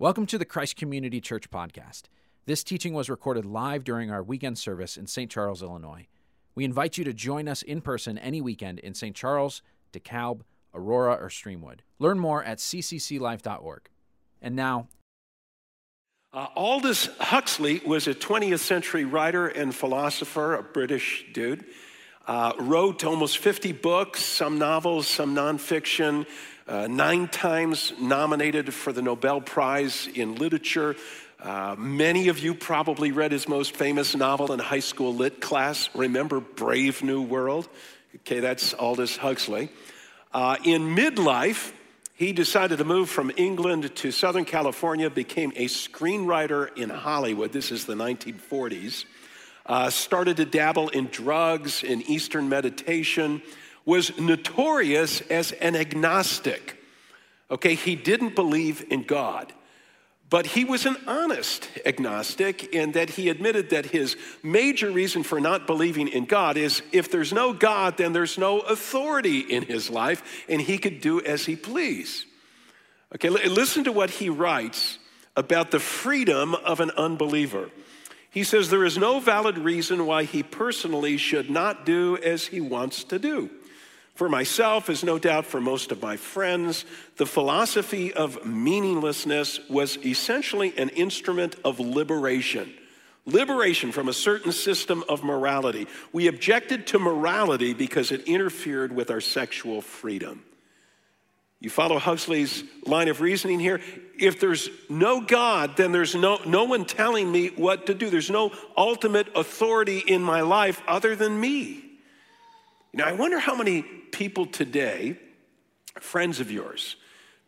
Welcome to the Christ Community Church podcast. This teaching was recorded live during our weekend service in St. Charles, Illinois. We invite you to join us in person any weekend in St. Charles, DeKalb, Aurora, or Streamwood. Learn more at ccclife.org. And now... Aldous Huxley was a 20th century writer and philosopher, a British dude. Wrote almost 50 books, some novels, some nonfiction, 9 times nominated for the Nobel Prize in Literature. Many of you probably read his most famous novel in high school lit class. Remember Brave New World? Okay, that's Aldous Huxley. In midlife, he decided to move from England to Southern California, became a screenwriter in Hollywood. This is the 1940s. Started to dabble in drugs, in Eastern meditation, was notorious as an agnostic. Okay, he didn't believe in God, but he was an honest agnostic in that he admitted that his major reason for not believing in God is if there's no God, then there's no authority in his life, and he could do as he pleased. Okay, listen to what he writes about the freedom of an unbeliever. He says, there is no valid reason why he personally should not do as he wants to do. For myself, as no doubt for most of my friends, the philosophy of meaninglessness was essentially an instrument of liberation. Liberation from a certain system of morality. We objected to morality because it interfered with our sexual freedom. You follow Huxley's line of reasoning here? If there's no God, then there's no one telling me what to do. There's no ultimate authority in my life other than me. Now, I wonder how many people today, friends of yours,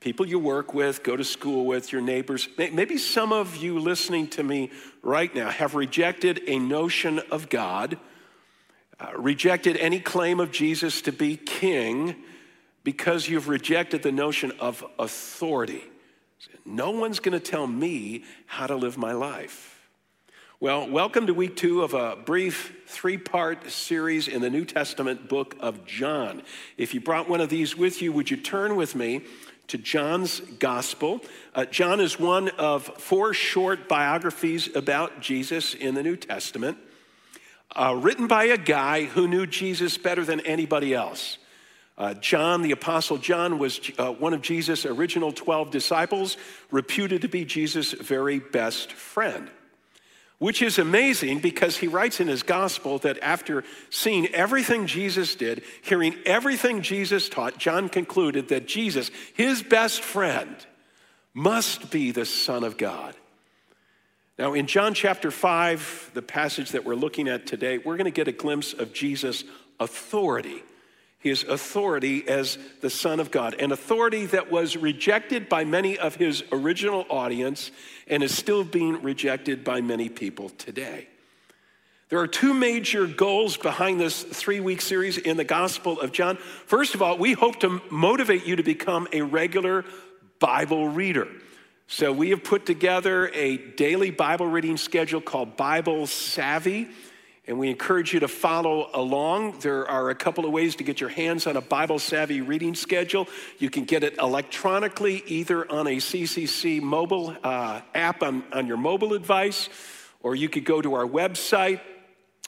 people you work with, go to school with, your neighbors, maybe some of you listening to me right now have rejected a notion of God, rejected any claim of Jesus to be king, because you've rejected the notion of authority. No one's going to tell me how to live my life. Well, welcome to week 2 of a brief 3-part series in the New Testament book of John. If you brought one of these with you, would you turn with me to John's Gospel? John is one of 4 short biographies about Jesus in the New Testament, written by a guy who knew Jesus better than anybody else. John, the Apostle John, was one of Jesus' original 12 disciples, reputed to be Jesus' very best friend, which is amazing because he writes in his gospel that after seeing everything Jesus did, hearing everything Jesus taught, John concluded that Jesus, his best friend, must be the Son of God. Now, in John chapter 5, the passage that we're looking at today, we're going to get a glimpse of Jesus' authority. His authority as the Son of God, an authority that was rejected by many of his original audience and is still being rejected by many people today. There are 2 major goals behind this 3-week series in the Gospel of John. First of all, we hope to motivate you to become a regular Bible reader. So we have put together a daily Bible reading schedule called Bible Savvy, and we encourage you to follow along. There are a couple of ways to get your hands on a Bible-savvy reading schedule. You can get it electronically, either on a CCC mobile app on your mobile device, or you could go to our website.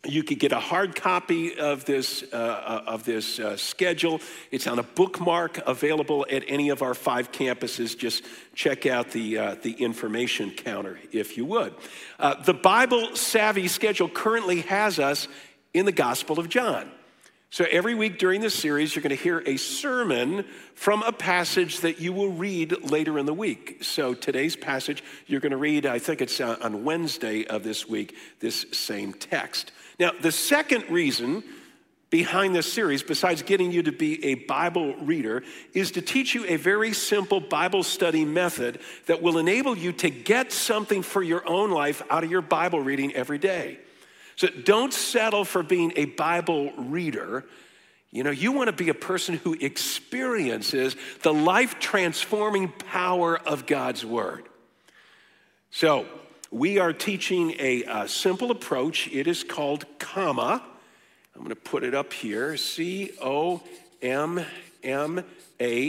You could get a hard copy of this schedule. It's on a bookmark available at any of our 5 campuses. Just check out the information counter if you would. The Bible Savvy schedule currently has us in the Gospel of John. So every week during this series, you're going to hear a sermon from a passage that you will read later in the week. So today's passage, you're going to read, I think it's on Wednesday of this week, this same text. Now, the second reason behind this series, besides getting you to be a Bible reader, is to teach you a very simple Bible study method that will enable you to get something for your own life out of your Bible reading every day. So don't settle for being a Bible reader. You know, you want to be a person who experiences the life-transforming power of God's Word. So we are teaching a simple approach. It is called COMMA. I'm going to put it up here, C-O-M-M-A.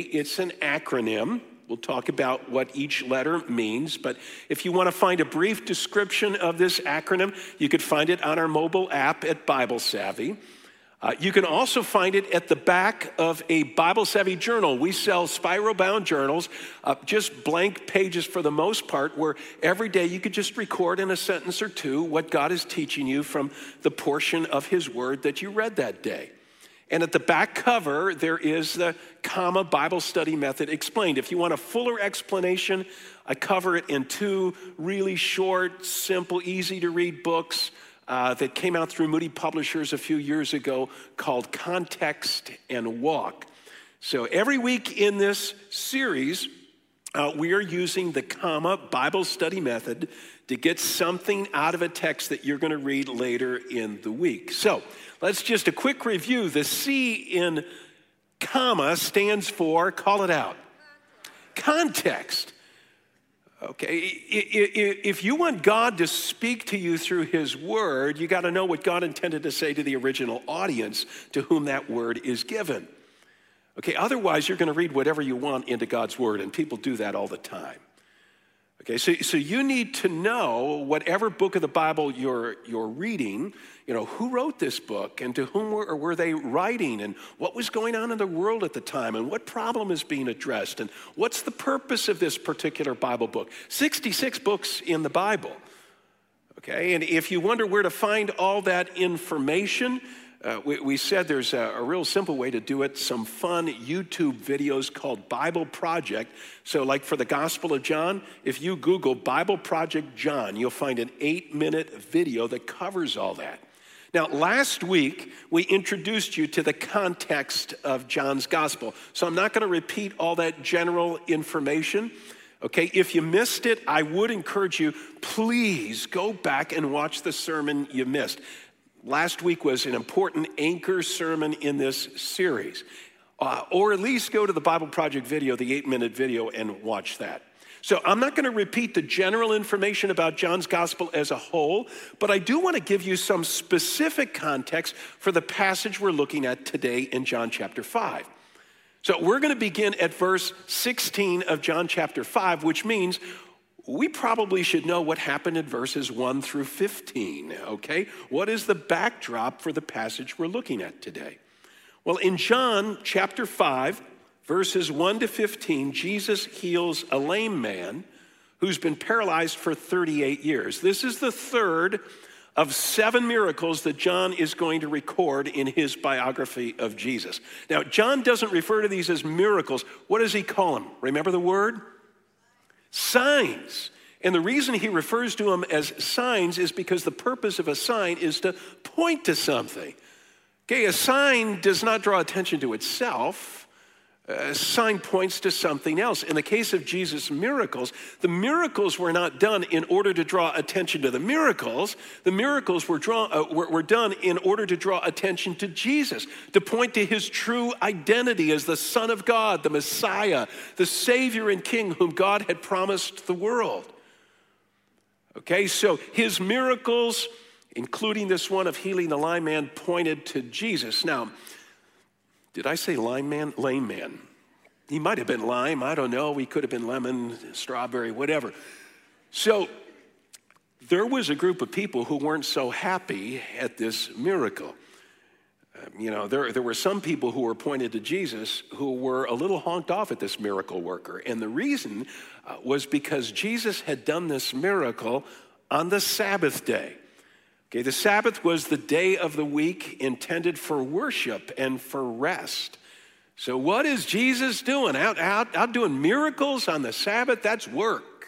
It's an acronym. We'll talk about what each letter means, but if you want to find a brief description of this acronym, you could find it on our mobile app at Bible Savvy. You can also find it at the back of a Bible Savvy journal. We sell spiral-bound journals, just blank pages for the most part, where every day you could just record in a sentence or two what God is teaching you from the portion of His Word that you read that day. And at the back cover, there is the COMMA Bible Study Method Explained. If you want a fuller explanation, I cover it in two really short, simple, easy-to-read books that came out through Moody Publishers a few years ago called Context and Walk. So every week in this series, we are using the COMMA Bible Study Method to get something out of a text that you're going to read later in the week. So let's just a quick review. The C in COMMA stands for, call it out, context. Okay, if you want God to speak to you through His Word, you got to know what God intended to say to the original audience to whom that Word is given. Okay, otherwise you're going to read whatever you want into God's Word, and people do that all the time. Okay, so you need to know whatever book of the Bible you're reading, you know, who wrote this book and to whom were they writing and what was going on in the world at the time and what problem is being addressed and what's the purpose of this particular Bible book. 66 books in the Bible, okay? And if you wonder where to find all that information, we said there's a real simple way to do it, some fun YouTube videos called Bible Project. So like for the Gospel of John, if you Google Bible Project John, you'll find an 8-minute video that covers all that. Now, last week, we introduced you to the context of John's Gospel. So I'm not going to repeat all that general information. Okay, if you missed it, I would encourage you, please go back and watch the sermon you missed. Last week was an important anchor sermon in this series. Or at least go to the Bible Project video, the 8-minute video, and watch that. So I'm not going to repeat the general information about John's Gospel as a whole, but I do want to give you some specific context for the passage we're looking at today in John chapter 5. So we're going to begin at verse 16 of John chapter 5, which means we probably should know what happened in verses 1 through 15, okay? What is the backdrop for the passage we're looking at today? Well, in John chapter 5, verses 1 to 15, Jesus heals a lame man who's been paralyzed for 38 years. This is the third of 7 miracles that John is going to record in his biography of Jesus. Now, John doesn't refer to these as miracles. What does he call them? Remember the word? Signs. And the reason he refers to them as signs is because the purpose of a sign is to point to something. Okay, a sign does not draw attention to itself. A sign points to something else. In the case of Jesus' miracles, the miracles were not done in order to draw attention to the miracles. The miracles were done in order to draw attention to Jesus, to point to His true identity as the Son of God, the Messiah, the Savior and King whom God had promised the world. Okay, so His miracles, including this one of healing the lame man, pointed to Jesus. Now, did I say lime man? Lame man. He might have been lime. I don't know. He could have been lemon, strawberry, whatever. So there was a group of people who weren't so happy at this miracle. You know, there were some people who were pointed to Jesus who were a little honked off at this miracle worker. And the reason was because Jesus had done this miracle on the Sabbath day. Okay, the Sabbath was the day of the week intended for worship and for rest. So what is Jesus doing? Out doing miracles on the Sabbath? That's work,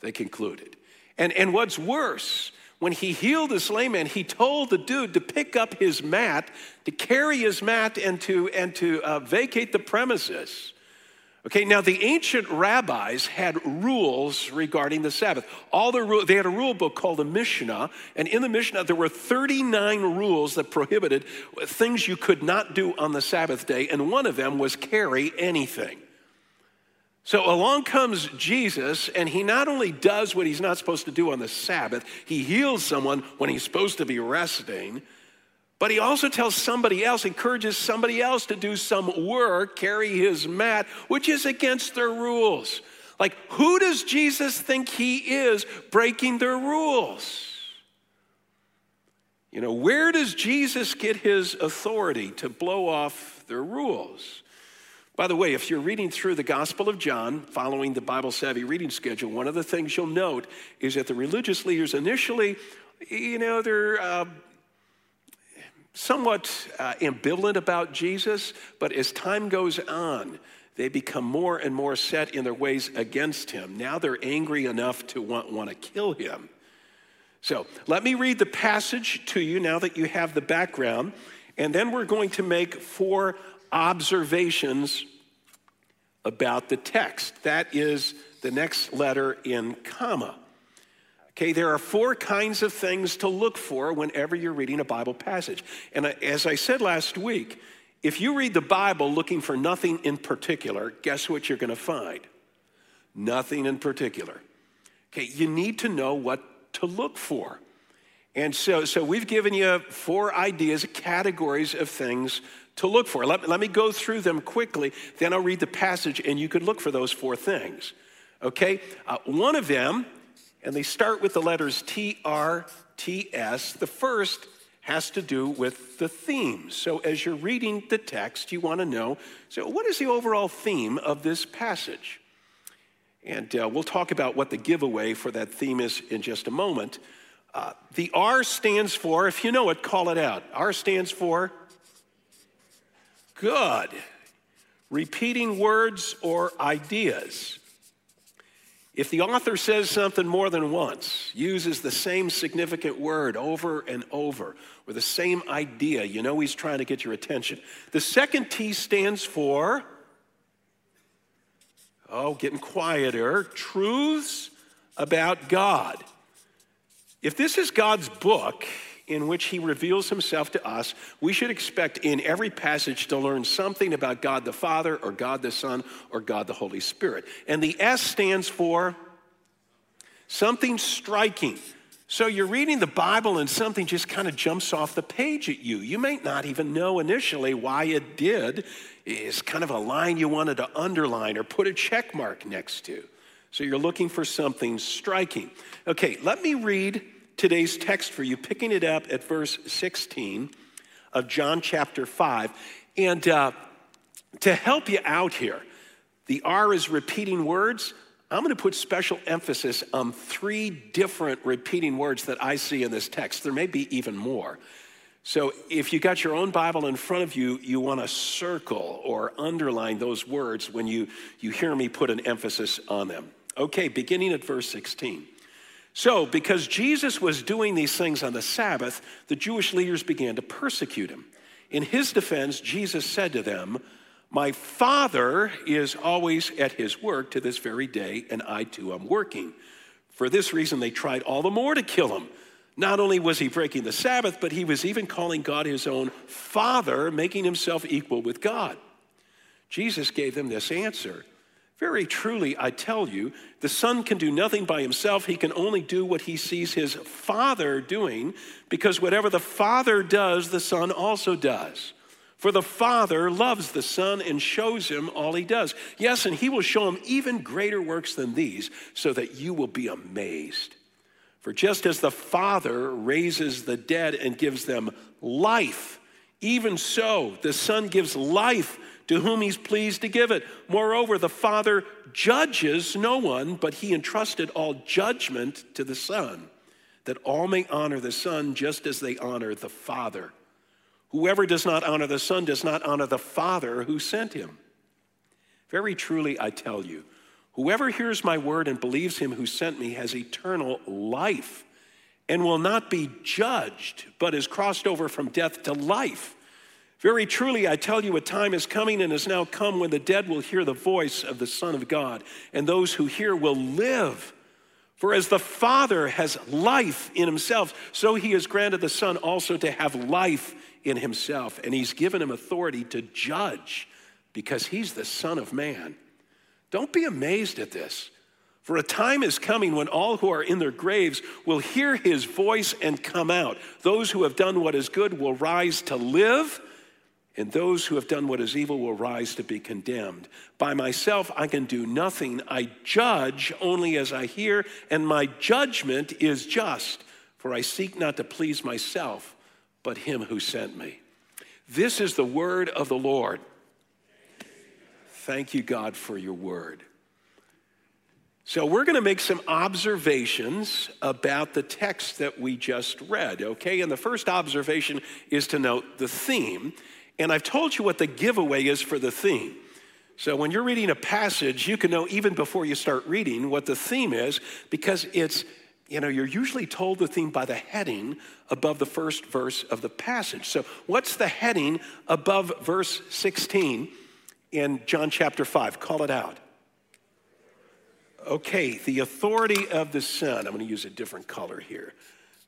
they concluded. And what's worse, when He healed this lame man, He told the dude to pick up his mat, to carry his mat and to vacate the premises. Okay, now the ancient rabbis had rules regarding the Sabbath. They had a rule book called the Mishnah, and in the Mishnah there were 39 rules that prohibited things you could not do on the Sabbath day, and one of them was carry anything. So along comes Jesus, and He not only does what He's not supposed to do on the Sabbath, He heals someone when He's supposed to be resting, But he also tells somebody else, encourages somebody else to do some work, carry his mat, which is against their rules. Like, who does Jesus think he is breaking their rules? You know, where does Jesus get his authority to blow off their rules? By the way, if you're reading through the Gospel of John, following the Bible Savvy reading schedule, one of the things you'll note is that the religious leaders initially, you know, they're somewhat ambivalent about Jesus, but as time goes on, they become more and more set in their ways against him. Now they're angry enough to want to kill him. So let me read the passage to you now that you have the background, and then we're going to make four observations about the text. That is the next letter in comma. Okay, there are four kinds of things to look for whenever you're reading a Bible passage. And as I said last week, if you read the Bible looking for nothing in particular, guess what you're going to find? Nothing in particular. Okay, you need to know what to look for. And so we've given you four ideas, categories of things to look for. Let me go through them quickly, then I'll read the passage, and you can look for those four things. Okay? One of them, and they start with the letters T, R, T, S. The first has to do with the theme. So as you're reading the text, you want to know, so what is the overall theme of this passage? And we'll talk about what the giveaway for that theme is in just a moment. The R stands for, if you know it, call it out. R stands for good. Repeating words or ideas. If the author says something more than once, uses the same significant word over and over, or the same idea, you know he's trying to get your attention. The second T stands for, oh, getting quieter, truths about God. If this is God's book in which he reveals himself to us, we should expect in every passage to learn something about God the Father, or God the Son, or God the Holy Spirit. And the S stands for something striking. So you're reading the Bible and something just kind of jumps off the page at you. You may not even know initially why it did. It's kind of a line you wanted to underline or put a check mark next to. So you're looking for something striking. Okay, let me read today's text for you, picking it up at verse 16 of John chapter 5. And to help you out here, the R is repeating words. I'm going to put special emphasis on three different repeating words that I see in this text. There may be even more. So if you got your own Bible in front of you, you want to circle or underline those words when you hear me put an emphasis on them. Okay, beginning at verse 16. So because Jesus was doing these things on the Sabbath, the Jewish leaders began to persecute him. In his defense, Jesus said to them, "My Father is always at his work to this very day, and I too am working." For this reason, they tried all the more to kill him. Not only was he breaking the Sabbath, but he was even calling God his own Father, making himself equal with God. Jesus gave them this answer. "Very truly, I tell you, the Son can do nothing by himself. He can only do what he sees his Father doing, because whatever the Father does, the Son also does. For the Father loves the Son and shows him all he does. Yes, and he will show him even greater works than these, so that you will be amazed. For just as the Father raises the dead and gives them life, even so the Son gives life to whom he's pleased to give it. Moreover, the Father judges no one, but he entrusted all judgment to the Son, that all may honor the Son just as they honor the Father. Whoever does not honor the Son does not honor the Father who sent him. Very truly, I tell you, whoever hears my word and believes him who sent me has eternal life and will not be judged, but is crossed over from death to life. Very truly, I tell you, a time is coming and is now come when the dead will hear the voice of the Son of God, and those who hear will live. For as the Father has life in himself, so he has granted the Son also to have life in himself, and he's given him authority to judge, because he's the Son of Man. Don't be amazed at this, For a time is coming when all who are in their graves will hear his voice and come out. Those who have done what is good will rise to live, and those who have done what is evil will rise to be condemned. By myself I can do nothing. I judge only as I hear, and my judgment is just, for I seek not to please myself, but him who sent me. This is the word of the Lord. Thank you, God, for your word. So we're going to make some observations about the text that we just read, okay? And the first observation is to note the theme. And I've told you what the giveaway is for the theme. So when you're reading a passage, you can know even before you start reading what the theme is, because it's, you know, you're usually told the theme by the heading above the first verse of the passage. So what's the heading above verse 16 in John chapter 5? Call it out. Okay, the authority of the Son. I'm going to use a different color here.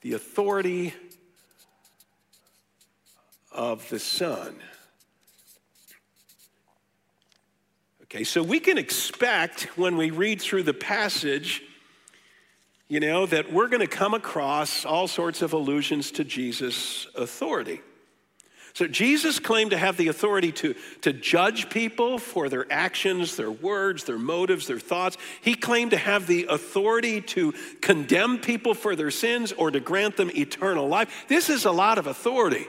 The authority of the Son. Okay, so we can expect when we read through the passage, you know, that we're going to come across all sorts of allusions to Jesus' authority. So Jesus claimed to have the authority to judge people for their actions, their words, their motives, their thoughts. He claimed to have the authority to condemn people for their sins or to grant them eternal life. This is a lot of authority.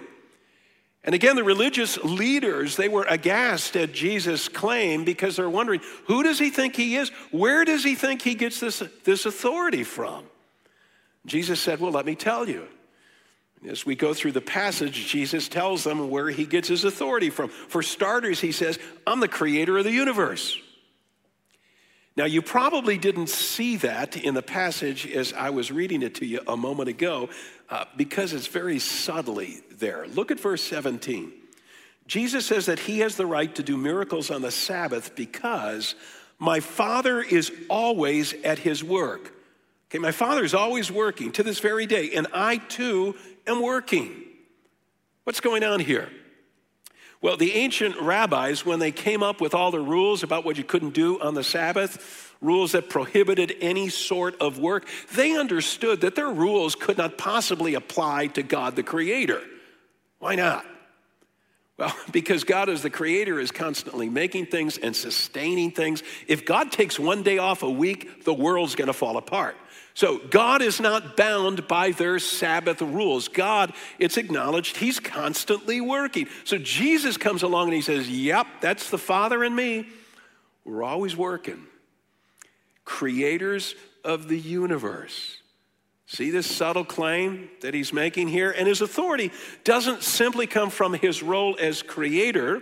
And again, the religious leaders, they were aghast at Jesus' claim because they're wondering, who does he think he is? Where does he think he gets this authority from? Jesus said, well, let me tell you. As we go through the passage, Jesus tells them where he gets his authority from. For starters, he says, I'm the creator of the universe. Now, you probably didn't see that in the passage as I was reading it to you a moment ago, because it's very subtly there. Look at verse 17. Jesus says that he has the right to do miracles on the Sabbath because my Father is always at his work. Okay, my Father is always working to this very day, and I too am working. What's going on here? Well, the ancient rabbis, when they came up with all the rules about what you couldn't do on the Sabbath, rules that prohibited any sort of work, they understood that their rules could not possibly apply to God the Creator. Why not? Well, because God as the creator is constantly making things and sustaining things. If God takes one day off a week, the world's going to fall apart. So God is not bound by their Sabbath rules. God, it's acknowledged, he's constantly working. So Jesus comes along and he says, yep, that's the Father and me. We're always working. Creators of the universe. See this subtle claim that he's making here? And his authority doesn't simply come from his role as creator.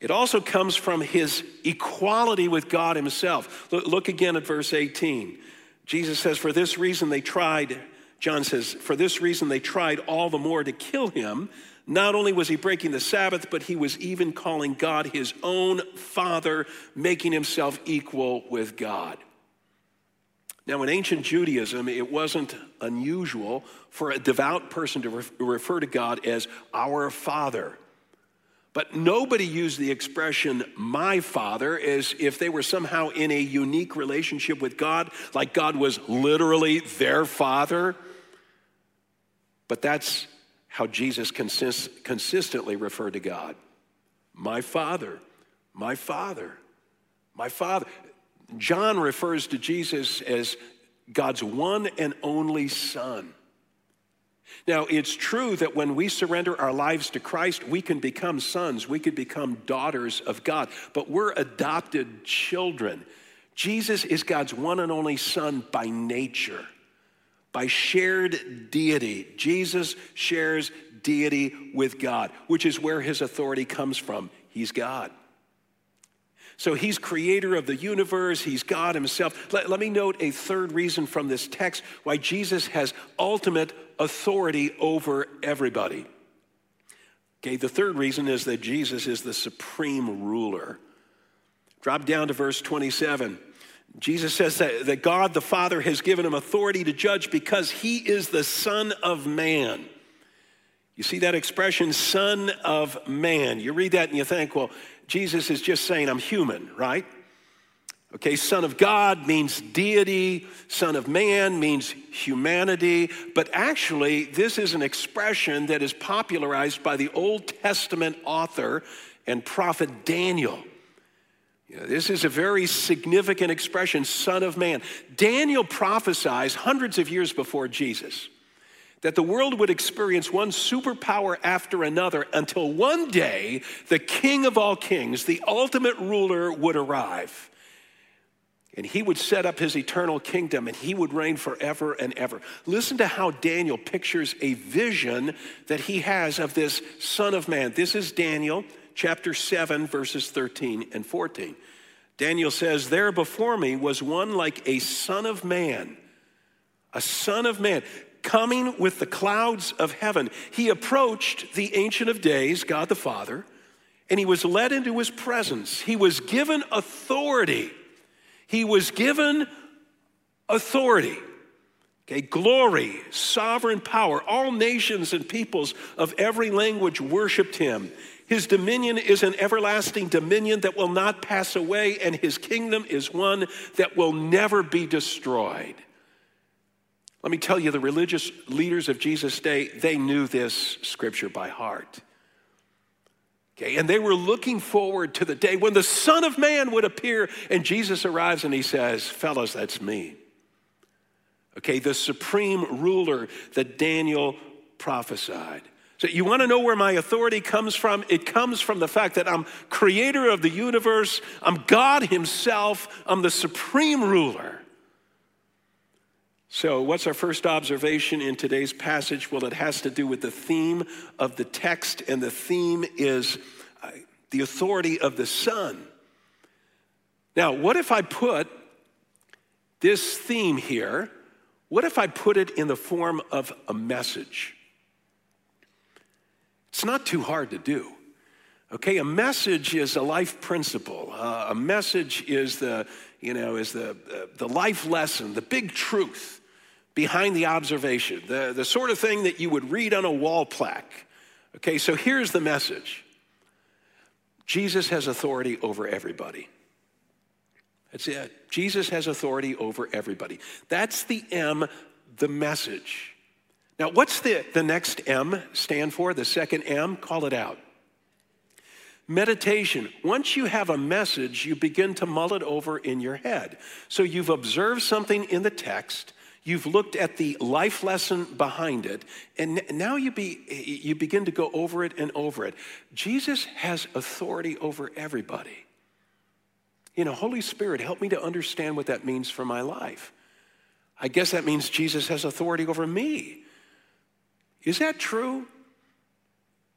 It also comes from his equality with God himself. Look again at verse 18. Jesus says, for this reason they tried, John says, for this reason they tried all the more to kill him. Not only was he breaking the Sabbath, but he was even calling God his own Father, making himself equal with God. Now, in ancient Judaism, it wasn't unusual for a devout person to refer to God as our Father. But nobody used the expression, my Father, as if they were somehow in a unique relationship with God, like God was literally their Father. But that's how Jesus consistently referred to God. My Father, my Father, my Father. John refers to Jesus as God's one and only Son. Now, it's true that when we surrender our lives to Christ, we can become sons. We can become daughters of God. But we're adopted children. Jesus is God's one and only Son by nature, by shared deity. Jesus shares deity with God, which is where his authority comes from. He's God. So he's creator of the universe. He's God himself. Let me note a third reason from this text why Jesus has ultimate authority over everybody. Okay, the third reason is that Jesus is the supreme ruler. Drop down to verse 27. Jesus says that God the Father has given him authority to judge because he is the Son of Man. You see that expression, Son of Man. You read that and you think, well, Jesus is just saying, I'm human, right? Okay, Son of God means deity, Son of Man means humanity, but actually this is an expression that is popularized by the Old Testament author and prophet Daniel. You know, this is a very significant expression, Son of Man. Daniel prophesies hundreds of years before Jesus that the world would experience one superpower after another until one day the King of all kings, the ultimate ruler, would arrive. And he would set up his eternal kingdom, and he would reign forever and ever. Listen to how Daniel pictures a vision that he has of this Son of Man. This is Daniel chapter 7, verses 13 and 14. Daniel says, "There before me was one like a son of man, coming with the clouds of heaven. He approached the Ancient of Days, God the Father, and he was led into his presence. He was given authority." He was given authority, okay, glory, sovereign power. All nations and peoples of every language worshiped him. His dominion is an everlasting dominion that will not pass away, and his kingdom is one that will never be destroyed. Let me tell you, the religious leaders of Jesus' day, they knew this scripture by heart. Okay, and they were looking forward to the day when the Son of Man would appear, and Jesus arrives and he says, "Fellas, that's me." Okay, the supreme ruler that Daniel prophesied. So you want to know where my authority comes from? It comes from the fact that I'm creator of the universe, I'm God himself, I'm the supreme ruler. So what's our first observation in today's passage? Well, it has to do with the theme of the text, and the theme is the authority of the Son. Now, what if I put this theme here, what if I put it in the form of a message? It's not too hard to do. Okay, a message is a life principle. A message is the life lesson, the big truth behind the observation, the sort of thing that you would read on a wall plaque. Okay, so here's the message. Jesus has authority over everybody. That's it. Jesus has authority over everybody. That's the M, the message. Now, what's the next M stand for? The second M, call it out. Meditation. Once you have a message, you begin to mull it over in your head. So you've observed something in the text, you've looked at the life lesson behind it, and now you begin to go over it and over it. Jesus has authority over everybody. You know, Holy Spirit, help me to understand what that means for my life. I guess that means Jesus has authority over me. Is that true?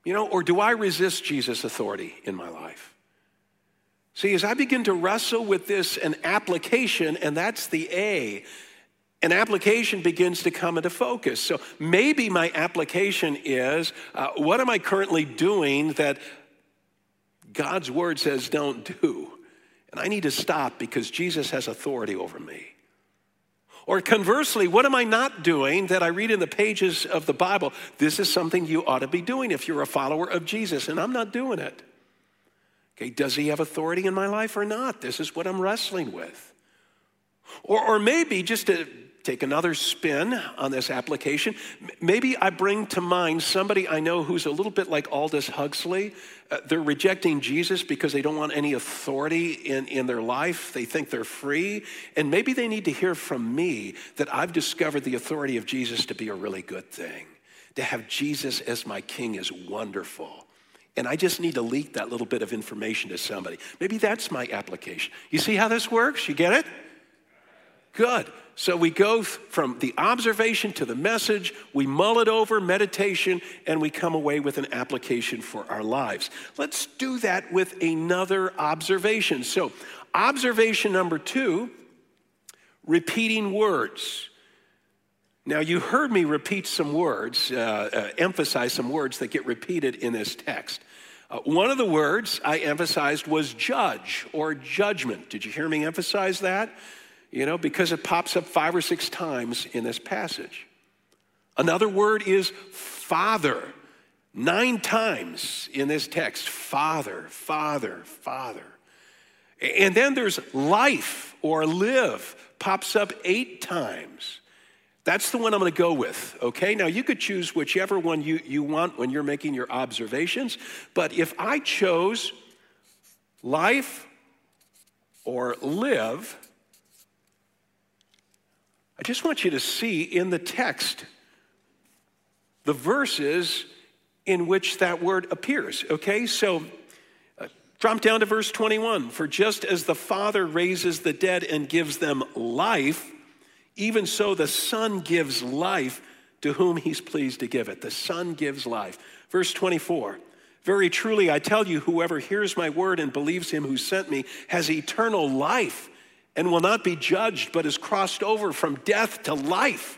You know, or do I resist Jesus' authority in my life? See, as I begin to wrestle with this, an application, and that's the A, an application begins to come into focus. So maybe my application is, what am I currently doing that God's word says don't do? And I need to stop because Jesus has authority over me. Or conversely, what am I not doing that I read in the pages of the Bible? This is something you ought to be doing if you're a follower of Jesus, and I'm not doing it. Okay, does he have authority in my life or not? This is what I'm wrestling with. Or maybe, just to take another spin on this application, maybe I bring to mind somebody I know who's a little bit like Aldous Huxley. They're rejecting Jesus because they don't want any authority in their life. They think they're free. And maybe they need to hear from me that I've discovered the authority of Jesus to be a really good thing. To have Jesus as my king is wonderful. And I just need to leak that little bit of information to somebody. Maybe that's my application. You see how this works? You get it? Good. So we go from the observation to the message, we mull it over, meditation, and we come away with an application for our lives. Let's do that with another observation. So observation number 2, repeating words. Now, you heard me repeat some words, emphasize some words that get repeated in this text. One of the words I emphasized was judge or judgment. Did you hear me emphasize that? You know, because it pops up 5 or 6 times in this passage. Another word is Father. 9 times in this text, Father, Father, Father. And then there's life or live, pops up 8 times. That's the one I'm going to go with, okay? Now, you could choose whichever one you want when you're making your observations, but if I chose life or live, I just want you to see in the text the verses in which that word appears, okay? So drop down to verse 21. For just as the Father raises the dead and gives them life, even so the Son gives life to whom he's pleased to give it. The Son gives life. Verse 24. Very truly, I tell you, whoever hears my word and believes him who sent me has eternal life and will not be judged, but is crossed over from death to life.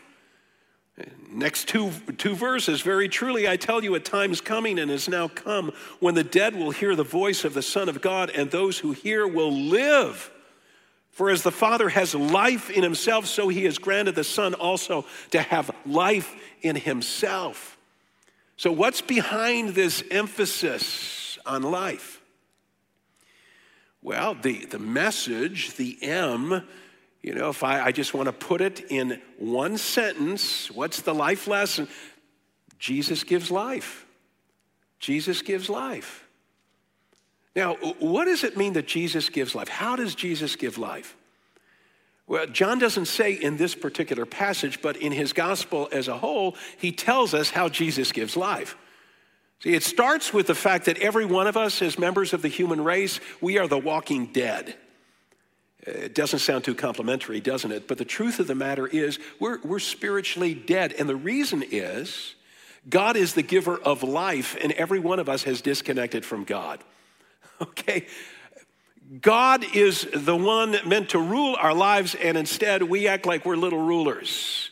Next two verses, very truly I tell you, a time's coming and is now come when the dead will hear the voice of the Son of God, and those who hear will live. For as the Father has life in himself, so he has granted the Son also to have life in himself. So what's behind this emphasis on life? Well, the message, the M. You know, if I just want to put it in one sentence, what's the life lesson? Jesus gives life. Jesus gives life. Now, what does it mean that Jesus gives life? How does Jesus give life? Well, John doesn't say in this particular passage, but in his gospel as a whole, he tells us how Jesus gives life. See, it starts with the fact that every one of us as members of the human race, we are the walking dead. It doesn't sound too complimentary, doesn't it? But the truth of the matter is we're spiritually dead. And the reason is God is the giver of life, and every one of us has disconnected from God. Okay? God is the one meant to rule our lives, and instead we act like we're little rulers.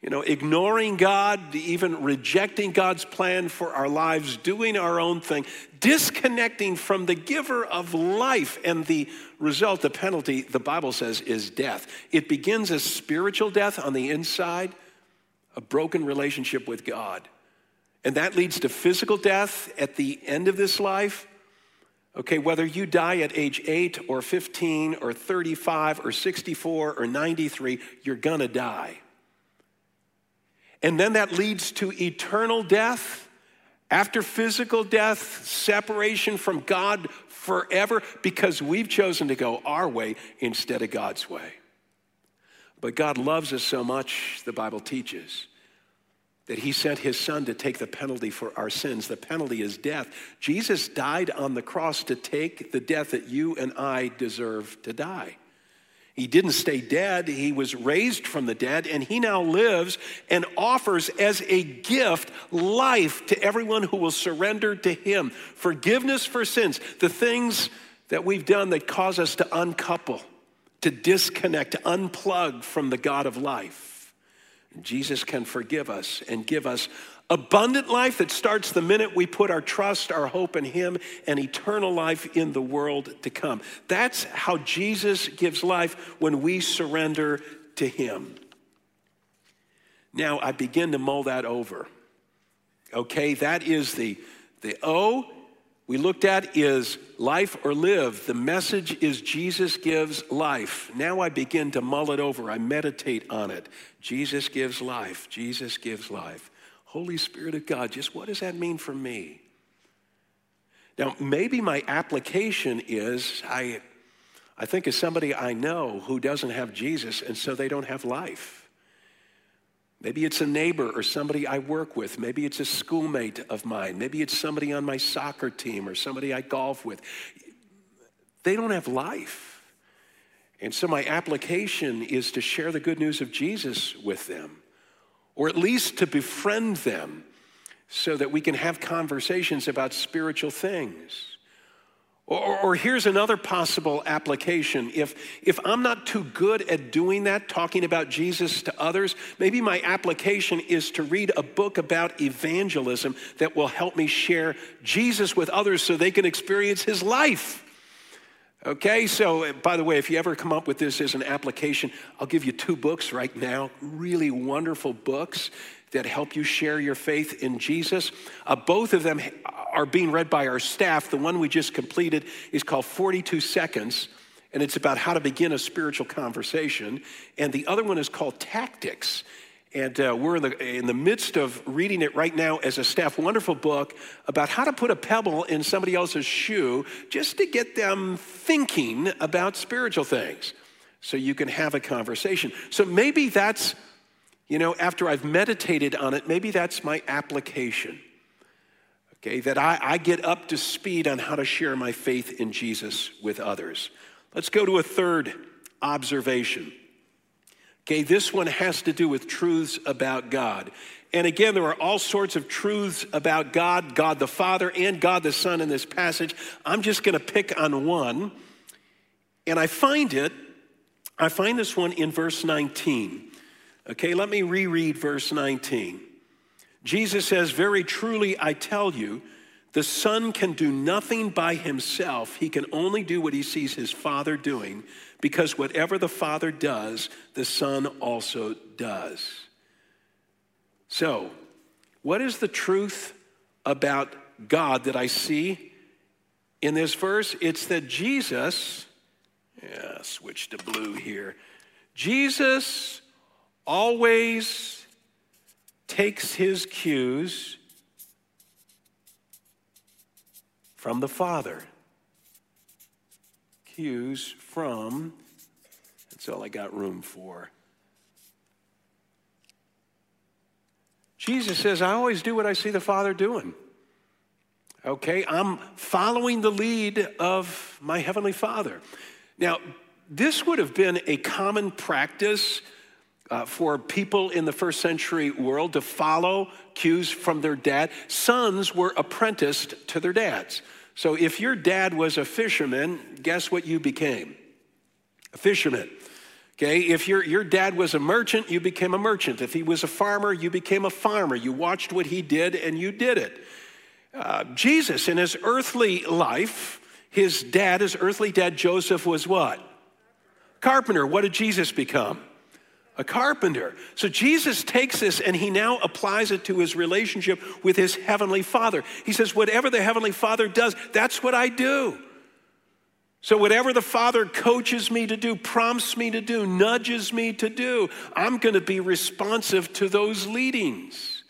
You know, ignoring God, even rejecting God's plan for our lives, doing our own thing, disconnecting from the giver of life. And the result, the penalty, the Bible says, is death. It begins as spiritual death on the inside, a broken relationship with God. And that leads to physical death at the end of this life. Okay, whether you die at age 8 or 15 or 35 or 64 or 93, you're gonna die. And then that leads to eternal death. After physical death, separation from God forever, because we've chosen to go our way instead of God's way. But God loves us so much, the Bible teaches, that he sent his Son to take the penalty for our sins. The penalty is death. Jesus died on the cross to take the death that you and I deserve to die. He didn't stay dead. He was raised from the dead, and he now lives and offers as a gift life to everyone who will surrender to him. Forgiveness for sins, the things that we've done that cause us to uncouple, to disconnect, to unplug from the God of life. Jesus can forgive us and give us abundant life that starts the minute we put our trust, our hope in him, and eternal life in the world to come. That's how Jesus gives life when we surrender to him. Now, I begin to mull that over. Okay, that is the O we looked at is life or live. The message is Jesus gives life. Now I begin to mull it over. I meditate on it. Jesus gives life. Jesus gives life. Holy Spirit of God, just what does that mean for me? Now, maybe my application is, I think of somebody I know who doesn't have Jesus, and so they don't have life. Maybe it's a neighbor or somebody I work with. Maybe it's a schoolmate of mine. Maybe it's somebody on my soccer team or somebody I golf with. They don't have life. And so my application is to share the good news of Jesus with them, or at least to befriend them so that we can have conversations about spiritual things. Or here's another possible application. If I'm not too good at doing that, talking about Jesus to others, maybe my application is to read a book about evangelism that will help me share Jesus with others so they can experience his life. Okay, so by the way, if you ever come up with this as an application, I'll give you 2 books right now, really wonderful books that help you share your faith in Jesus. Both of them are being read by our staff. The one we just completed is called 42 Seconds. and it's about how to begin a spiritual conversation. And the other one is called Tactics. And we're in the midst of reading it right now as a staff. Wonderful book about how to put a pebble in somebody else's shoe just to get them thinking about spiritual things so you can have a conversation. So maybe that's, you know, after I've meditated on it, maybe that's my application, okay, that I get up to speed on how to share my faith in Jesus with others. Let's go to a third observation. Okay, this one has to do with truths about God. And again, there are all sorts of truths about God, God the Father and God the Son in this passage. I'm just going to pick on one. And I find this one in verse 19. Okay, let me reread verse 19. Jesus says, "Very truly I tell you, the Son can do nothing by himself. He can only do what he sees his Father doing, because whatever the Father does, the Son also does." So, what is the truth about God that I see in this verse? It's that Jesus, switch to blue here. Jesus always takes his cues from the Father. Cues from, that's all I got room for. Jesus says, I always do what I see the Father doing. Okay, I'm following the lead of my Heavenly Father. Now, this would have been a common practice for people in the first century world to follow cues from their dad. Sons were apprenticed to their dads. So if your dad was a fisherman, guess what you became? A fisherman. Okay, if your dad was a merchant, you became a merchant. If he was a farmer, you became a farmer. You watched what he did and you did it. Jesus, in his earthly life, his earthly dad, Joseph, was what? Carpenter. What did Jesus become? A carpenter. So Jesus takes this and he now applies it to his relationship with his Heavenly Father. He says, whatever the Heavenly Father does, that's what I do. So whatever the Father coaches me to do, prompts me to do, nudges me to do, I'm going to be responsive to those leadings.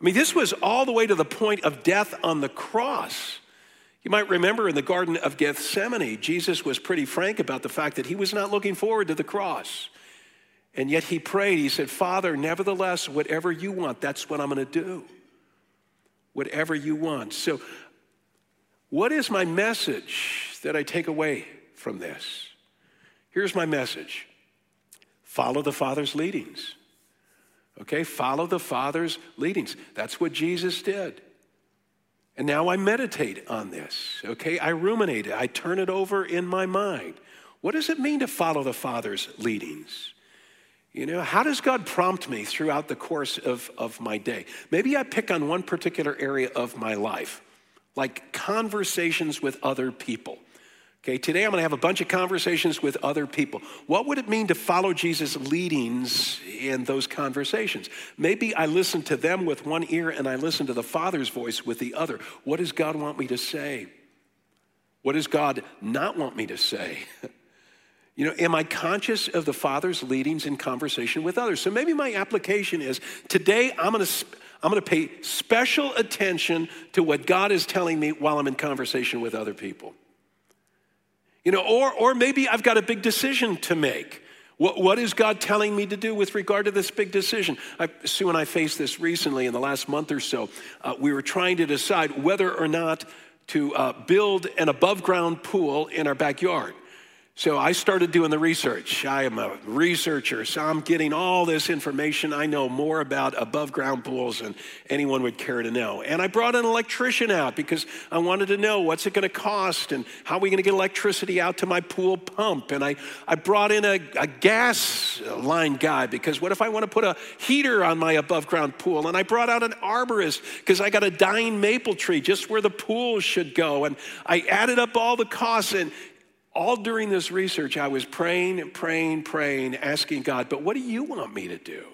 I mean, this was all the way to the point of death on the cross. You might remember in the Garden of Gethsemane, Jesus was pretty frank about the fact that he was not looking forward to the cross. And yet he prayed, he said, Father, nevertheless, whatever you want, that's what I'm going to do. Whatever you want. So what is my message that I take away from this? Here's my message. Follow the Father's leadings. Okay, follow the Father's leadings. That's what Jesus did. And now I meditate on this. Okay, I ruminate it. I turn it over in my mind. What does it mean to follow the Father's leadings? You know, how does God prompt me throughout the course of my day? Maybe I pick on one particular area of my life, like conversations with other people. Okay, today I'm going to have a bunch of conversations with other people. What would it mean to follow Jesus' leadings in those conversations? Maybe I listen to them with one ear and I listen to the Father's voice with the other. What does God want me to say? What does God not want me to say? You know, am I conscious of the Father's leadings in conversation with others? So maybe my application is, today I'm going to pay special attention to what God is telling me while I'm in conversation with other people. You know, or maybe I've got a big decision to make. What is God telling me to do with regard to this big decision? Sue and I faced this recently in the last month or so. We were trying to decide whether or not to build an above-ground pool in our backyard. So I started doing the research. I am a researcher, so I'm getting all this information. I know more about above-ground pools than anyone would care to know. And I brought an electrician out because I wanted to know what's it going to cost and how are we going to get electricity out to my pool pump. And I brought in a gas line guy because what if I want to put a heater on my above-ground pool? And I brought out an arborist because I got a dying maple tree just where the pool should go. And I added up all the costs, and all during this research, I was praying, asking God, but what do you want me to do?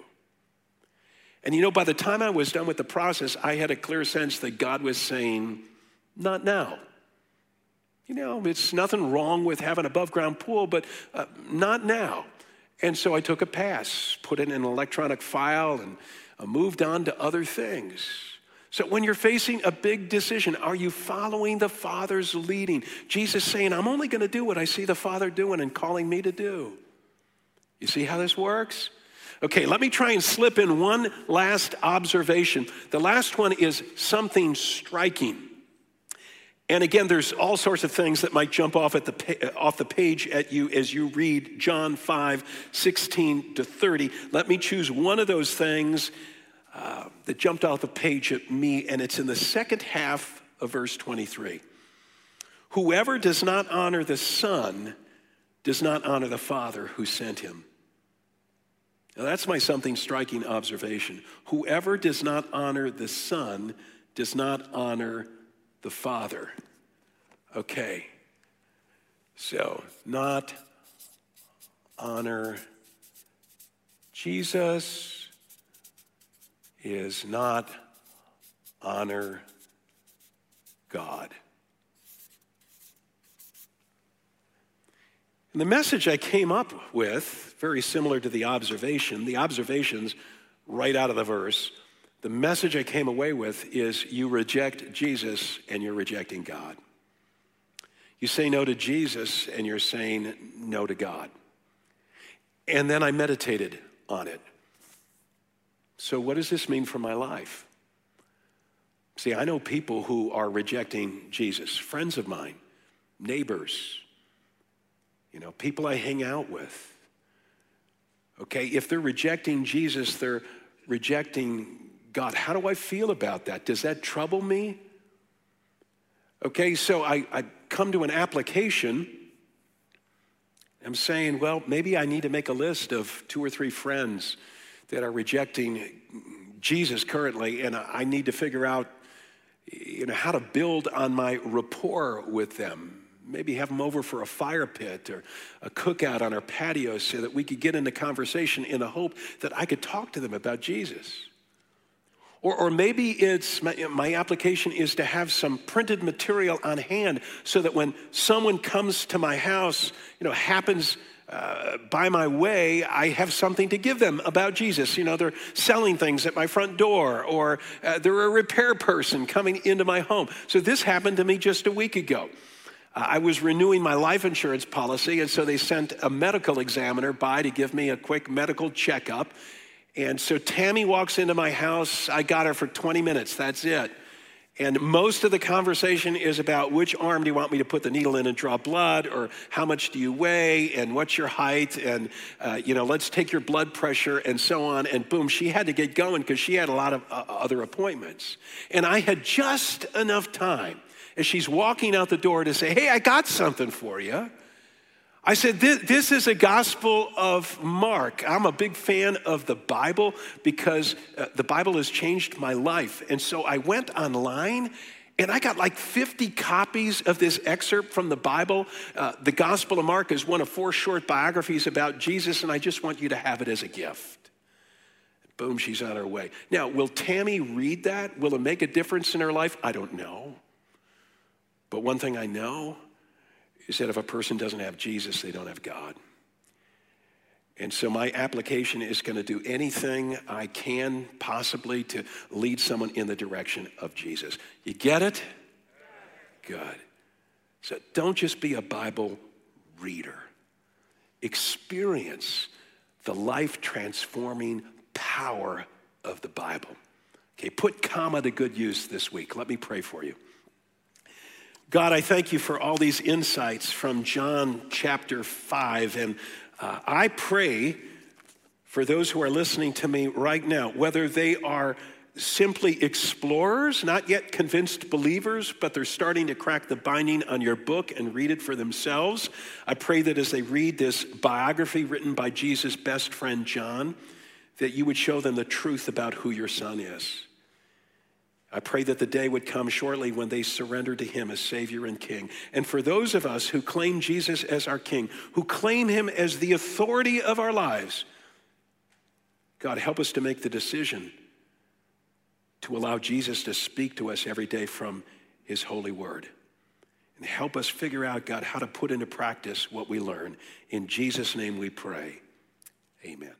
And you know, by the time I was done with the process, I had a clear sense that God was saying, not now. you know, it's nothing wrong with having an above-ground pool, but not now. And so I took a pass, put it in an electronic file, and I moved on to other things. So when you're facing a big decision, are you following the Father's leading? Jesus saying, I'm only going to do what I see the Father doing and calling me to do. You see how this works? Okay, let me try and slip in one last observation. The last one is something striking. And again, there's all sorts of things that might jump off the page at you as you read John 5:16-30. Let me choose one of those things that jumped off the page at me, and it's in the second half of verse 23. Whoever does not honor the Son does not honor the Father who sent him. Now, that's my something striking observation. Whoever does not honor the Son does not honor the Father. Okay. So, not honor Jesus is not honor God. And the message I came up with, very similar to the observations right out of the verse, the message I came away with is you reject Jesus and you're rejecting God. You say no to Jesus and you're saying no to God. And then I meditated on it. So what does this mean for my life? See, I know people who are rejecting Jesus, friends of mine, neighbors, you know, people I hang out with. Okay, if they're rejecting Jesus, they're rejecting God. How do I feel about that? Does that trouble me? Okay, so I come to an application. I'm saying, well, maybe I need to make a list of 2 or 3 friends that are rejecting Jesus currently, and I need to figure out, you know, how to build on my rapport with them. Maybe have them over for a fire pit or a cookout on our patio so that we could get into conversation in the hope that I could talk to them about Jesus. Or maybe it's, my application is to have some printed material on hand so that when someone comes to my house, you know, happens by my way, I have something to give them about Jesus. You know, they're selling things at my front door, or they're a repair person coming into my home. So this happened to me just a week ago. I was renewing my life insurance policy, and so they sent a medical examiner by to give me a quick medical checkup. And so Tammy walks into my house. I got her for 20 minutes. That's it. And most of the conversation is about which arm do you want me to put the needle in and draw blood, or how much do you weigh, and what's your height, and, you know, let's take your blood pressure, and so on. And boom, she had to get going because she had a lot of other appointments. And I had just enough time as she's walking out the door to say, hey, I got something for you. I said, this is a Gospel of Mark. I'm a big fan of the Bible because the Bible has changed my life. And so I went online and I got like 50 copies of this excerpt from the Bible. The Gospel of Mark is one of 4 short biographies about Jesus, and I just want you to have it as a gift. Boom, she's on her way. Now, will Tammy read that? Will it make a difference in her life? I don't know. But one thing I know, he said, if a person doesn't have Jesus, they don't have God. And so my application is going to do anything I can possibly to lead someone in the direction of Jesus. You get it? Good. So don't just be a Bible reader. Experience the life-transforming power of the Bible. Okay, put COMMA to good use this week. Let me pray for you. God, I thank you for all these insights from John chapter 5, and I pray for those who are listening to me right now, whether they are simply explorers, not yet convinced believers, but they're starting to crack the binding on your book and read it for themselves. I pray that as they read this biography written by Jesus' best friend John, that you would show them the truth about who your Son is. I pray that the day would come shortly when they surrender to him as Savior and King. And for those of us who claim Jesus as our King, who claim him as the authority of our lives, God, help us to make the decision to allow Jesus to speak to us every day from his holy word. And help us figure out, God, how to put into practice what we learn. In Jesus' name we pray. Amen.